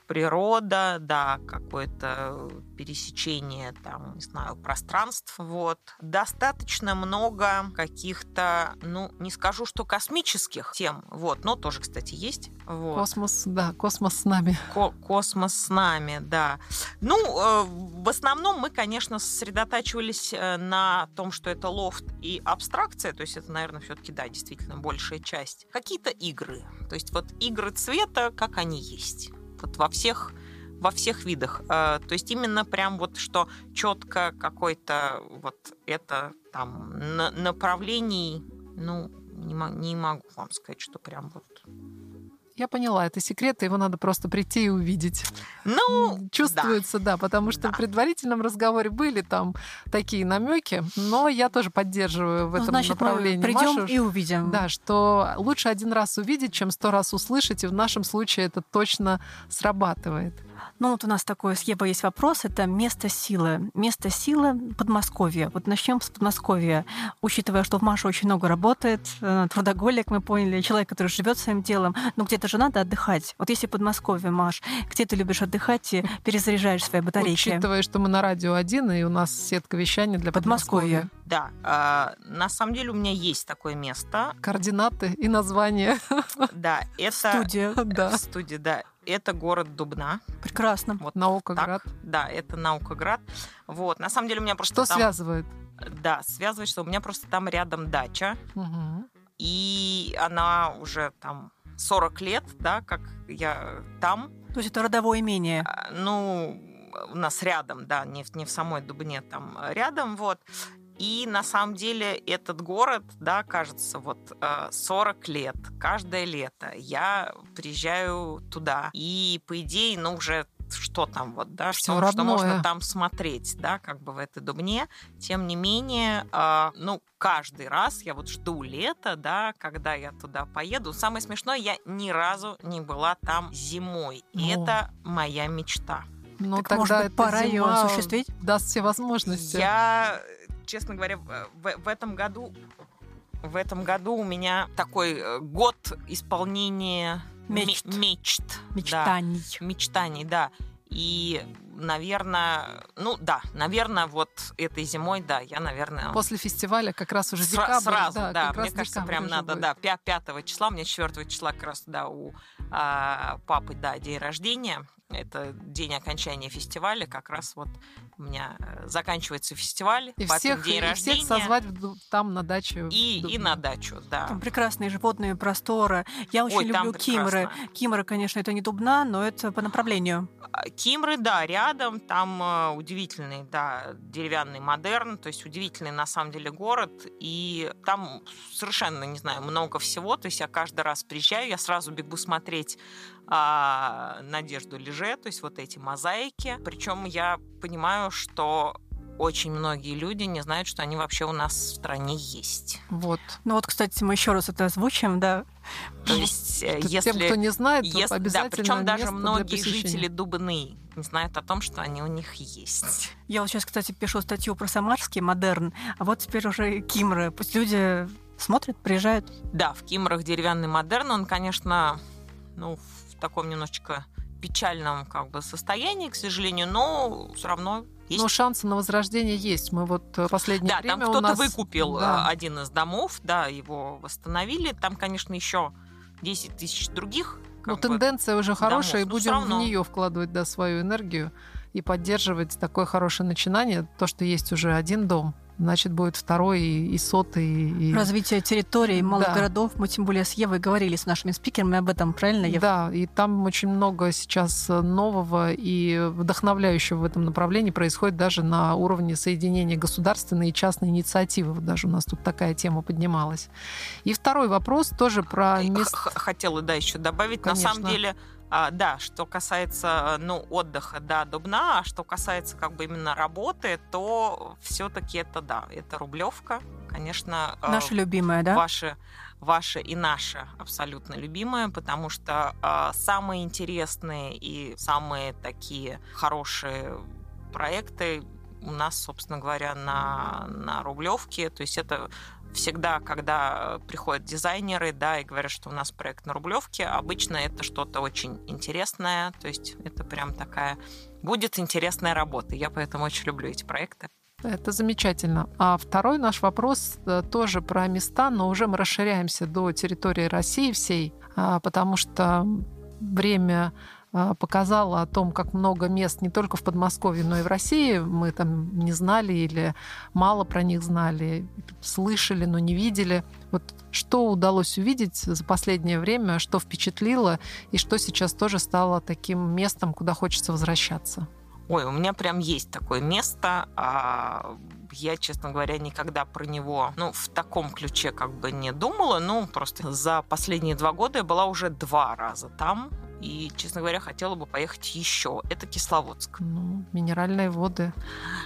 Природа, да, какое-то пересечение, там, не знаю, пространств, вот. Достаточно много каких-то, ну, не скажу, что космических тем, вот, но тоже, кстати, есть. Вот. Космос, да, космос с нами. Ко- космос с нами, да. Ну, э, в основном мы, конечно, сосредотачивались на том, что это лофт и абстракция, то есть это, наверное, все-таки, да, действительно большая часть. Какие-то игры, то есть вот игры цвета, как они есть. Вот во всех, во всех видах. То есть именно прям вот что четко какой-то вот это там направлений, ну, не могу вам сказать, что прям вот... Я поняла, это секрет, его надо просто прийти и увидеть. Ну, чувствуется, да, да, потому что да. в предварительном разговоре были там такие намеки, но я тоже поддерживаю в ну, этом значит, направлении. Значит, придем Машу, и увидим. Да, что лучше один раз увидеть, чем сто раз услышать, и в нашем случае это точно срабатывает. Ну вот у нас такой с Евой есть вопрос, это место силы. Место силы Подмосковья. Вот начнем с Подмосковья. Учитывая, что Маша очень много работает, трудоголик, мы поняли, человек, который живет своим делом, но где-то же надо отдыхать. Вот если Подмосковье, Маш, где ты любишь отдыхать и перезаряжаешь свои батарейки? Учитывая, что мы на Радио один, и у нас сетка вещания для Подмосковья. Подмосковья. Да. А, на самом деле у меня есть такое место. Координаты и название. Да, это... Студия. Да. Студия, да. Это город Дубна. Прекрасно. Вот Наукоград. Так. Да, это Наукоград. Вот. На самом деле у меня просто Что там... связывает? Да, связывает, что у меня просто там рядом дача. Угу. И она уже там сорок лет, да, как я там. То есть это родовое имение? А, ну, у нас рядом, да, не в, не в самой Дубне, там рядом, вот. И на самом деле этот город, да, кажется, вот сорок лет, каждое лето я приезжаю туда. И, по идее, ну, уже что там вот, да, что, что можно там смотреть, да, как бы в этой Дубне. Тем не менее, ну, каждый раз я вот жду лета, да, когда я туда поеду. Самое смешное, я ни разу не была там зимой. И О. это моя мечта. Ну, так, тогда может быть, пора ее осуществить? Даст все возможности. Я... Честно говоря, в, в, этом году, в этом году у меня такой год исполнения мечт. мечт Мечтаний. Да. Мечтаний, да. И, наверное, ну да, наверное, вот этой зимой, да, я, наверное... После фестиваля как раз уже декабрь. Сразу, да, да, мне кажется, прям надо, будет. Да, пятого числа, у меня четвёртого числа как раз, да, у а, папы, да, день рождения. Это день окончания фестиваля, как раз вот у меня заканчивается фестиваль, и потом всех, день и рождения. И всех созвать там на дачу. И, и на дачу, да. Там прекрасные животные просторы. Я очень Ой, люблю кимры. Прекрасно. Кимры, конечно, это не Дубна, но это по направлению. Кимры, да, рядом. Там удивительный, да, деревянный модерн, то есть удивительный на самом деле город. И там совершенно, не знаю, много всего. То есть я каждый раз приезжаю, я сразу бегу смотреть а, Надежду Лежит, то есть вот эти мозаики. Причем я понимаю, что очень многие люди не знают, что они вообще у нас в стране есть. Вот. Ну вот, кстати, мы еще раз это озвучим, да. То есть, если... Тем, кто не знает, если, обязательно да, причем даже многие жители Дубны знают о том, что они у них есть. Я вот сейчас, кстати, пишу статью про самарский модерн, а вот теперь уже Кимры. Пусть люди смотрят, приезжают. Да, в Кимрах деревянный модерн, он, конечно, ну, в таком немножечко печальном как бы состоянии, к сожалению, но все равно есть. Но шансы на возрождение есть. Мы вот последнее да, время там кто-то у нас... выкупил да. один из домов, да, его восстановили. Там, конечно, еще десять тысяч других. Ну, тенденция бы, уже хорошая, домов, и будем равно... в нее вкладывать да, свою энергию и поддерживать такое хорошее начинание. То, что есть уже один дом, значит, будет второй и сотый. И... Развитие территорий малых да. городов. Мы тем более с Евой говорили, с нашими спикерами об этом, правильно, Ева? Да, и там очень много сейчас нового и вдохновляющего в этом направлении происходит даже на уровне соединения государственной и частной инициативы. Вот даже у нас тут такая тема поднималась. И второй вопрос тоже про... Мест... Хотела, да, еще добавить. Конечно. На самом деле... А, да, что касается ну, отдыха, да, Дубна, а что касается как бы именно работы, то все-таки это, да, это Рублевка, конечно. Наша э, любимая, да? Ваша, ваша и наша абсолютно любимая, потому что э, самые интересные и самые такие хорошие проекты у нас, собственно говоря, на, на Рублевке, то есть это... Всегда, когда приходят дизайнеры, да, и говорят, что у нас проект на Рублевке, обычно это что-то очень интересное, то есть это прям такая будет интересная работа. Я поэтому очень люблю эти проекты. Это замечательно. А второй наш вопрос тоже про места, но уже мы расширяемся до территории России всей, потому что время... показала о том, как много мест не только в Подмосковье, но и в России мы там не знали или мало про них знали, слышали, но не видели. Вот что удалось увидеть за последнее время, что впечатлило и что сейчас тоже стало таким местом, куда хочется возвращаться? Ой, у меня прям есть такое место. А я, честно говоря, никогда про него ну, в таком ключе как бы не думала. Ну, просто за последние два года я была уже два раза там. И, честно говоря, хотела бы поехать еще. Это Кисловодск. Ну, минеральные воды.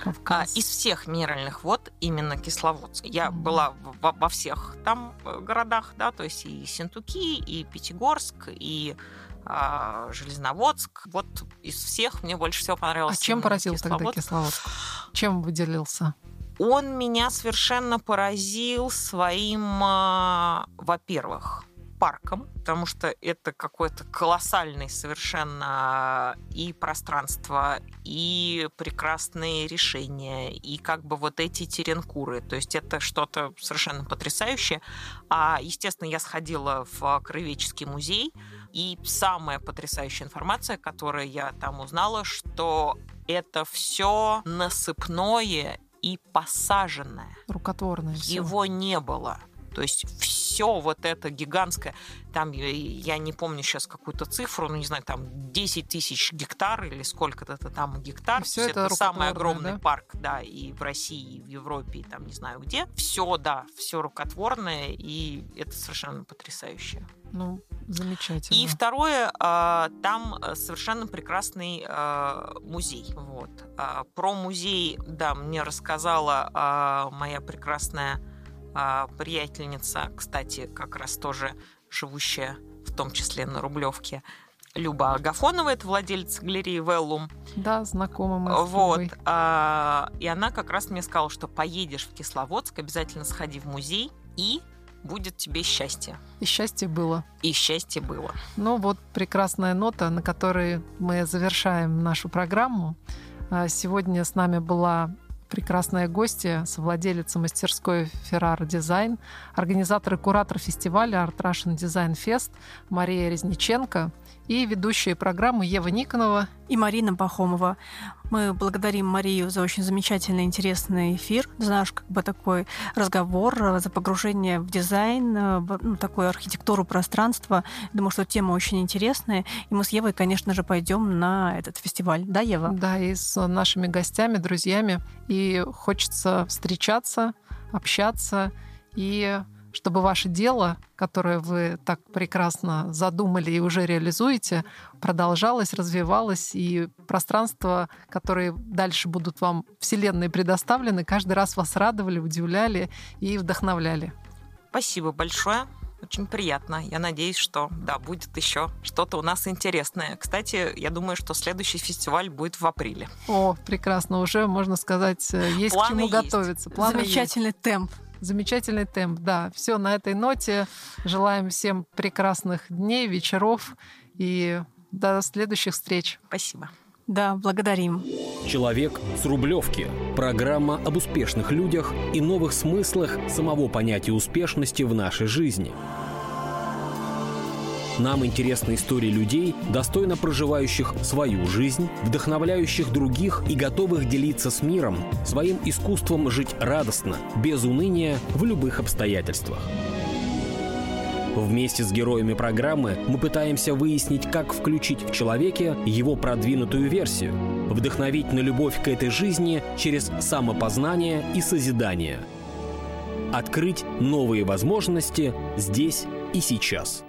Кавказ. Из всех минеральных вод именно Кисловодск. Я mm-hmm. была во, во всех там городах, да, то есть и Синтуки, и Пятигорск, и а, Железноводск. Вот из всех мне больше всего понравился. А чем поразил Кисловодск. Тогда Кисловодск? Чем выделился? Он меня совершенно поразил своим, во-первых, парком, потому что это какое-то колоссальное совершенно и пространство, и прекрасные решения, и как бы вот эти теренкуры. То есть это что-то совершенно потрясающее. А, естественно, я сходила в Краеведческий музей, и самая потрясающая информация, которую я там узнала, что это все насыпное и посаженное. Рукотворное. Его не было. То есть все вот это гигантское, там, я не помню сейчас какую-то цифру, ну, не знаю, там десять тысяч гектар или сколько-то там гектар. Все это, это самый огромный да? парк, да, и в России, и в Европе, и там не знаю где. Все, да, все рукотворное, и это совершенно потрясающе. Ну, замечательно. И второе, там совершенно прекрасный музей. Вот. Про музей, да, мне рассказала моя прекрасная приятельница, кстати, как раз тоже живущая, в том числе на Рублевке, Люба Агафонова, это владелец галереи «Веллум». Да, знакома мы с вот. Тобой. И она как раз мне сказала, что поедешь в Кисловодск, обязательно сходи в музей, и будет тебе счастье. И счастье было. И счастье было. Ну вот прекрасная нота, на которой мы завершаем нашу программу. Сегодня с нами была... прекрасная гостья, совладелица мастерской Ferrara Design, организатор и куратор фестиваля Art Russian Design Fest Мария Резниченко и ведущие программы Ева Никонова и Марина Пахомова. Мы благодарим Марию за очень замечательный, интересный эфир, за наш как бы такой разговор, за погружение в дизайн, в, ну, такую архитектуру пространства. Думаю, что тема очень интересная. И мы с Евой, конечно же, пойдем на этот фестиваль. Да, Ева? Да, и с нашими гостями, друзьями. И хочется встречаться, общаться, и чтобы ваше дело, которое вы так прекрасно задумали и уже реализуете, продолжалось, развивалось, и пространства, которые дальше будут вам вселенной предоставлены, каждый раз вас радовали, удивляли и вдохновляли. Спасибо большое. Очень приятно. Я надеюсь, что, да, будет еще что-то у нас интересное. Кстати, я думаю, что следующий фестиваль будет в апреле. О, прекрасно. Уже, можно сказать, есть Планы к чему есть. готовиться. Планы Замечательный есть. темп. Замечательный темп, да. Все на этой ноте. Желаем всем прекрасных дней, вечеров и до следующих встреч. Спасибо. Да, благодарим. «Человек с Рублевки» – программа об успешных людях и новых смыслах самого понятия успешности в нашей жизни. Нам интересны истории людей, достойно проживающих свою жизнь, вдохновляющих других и готовых делиться с миром, своим искусством жить радостно, без уныния, в любых обстоятельствах. Вместе с героями программы мы пытаемся выяснить, как включить в человеке его продвинутую версию, вдохновить на любовь к этой жизни через самопознание и созидание. Открыть новые возможности здесь и сейчас.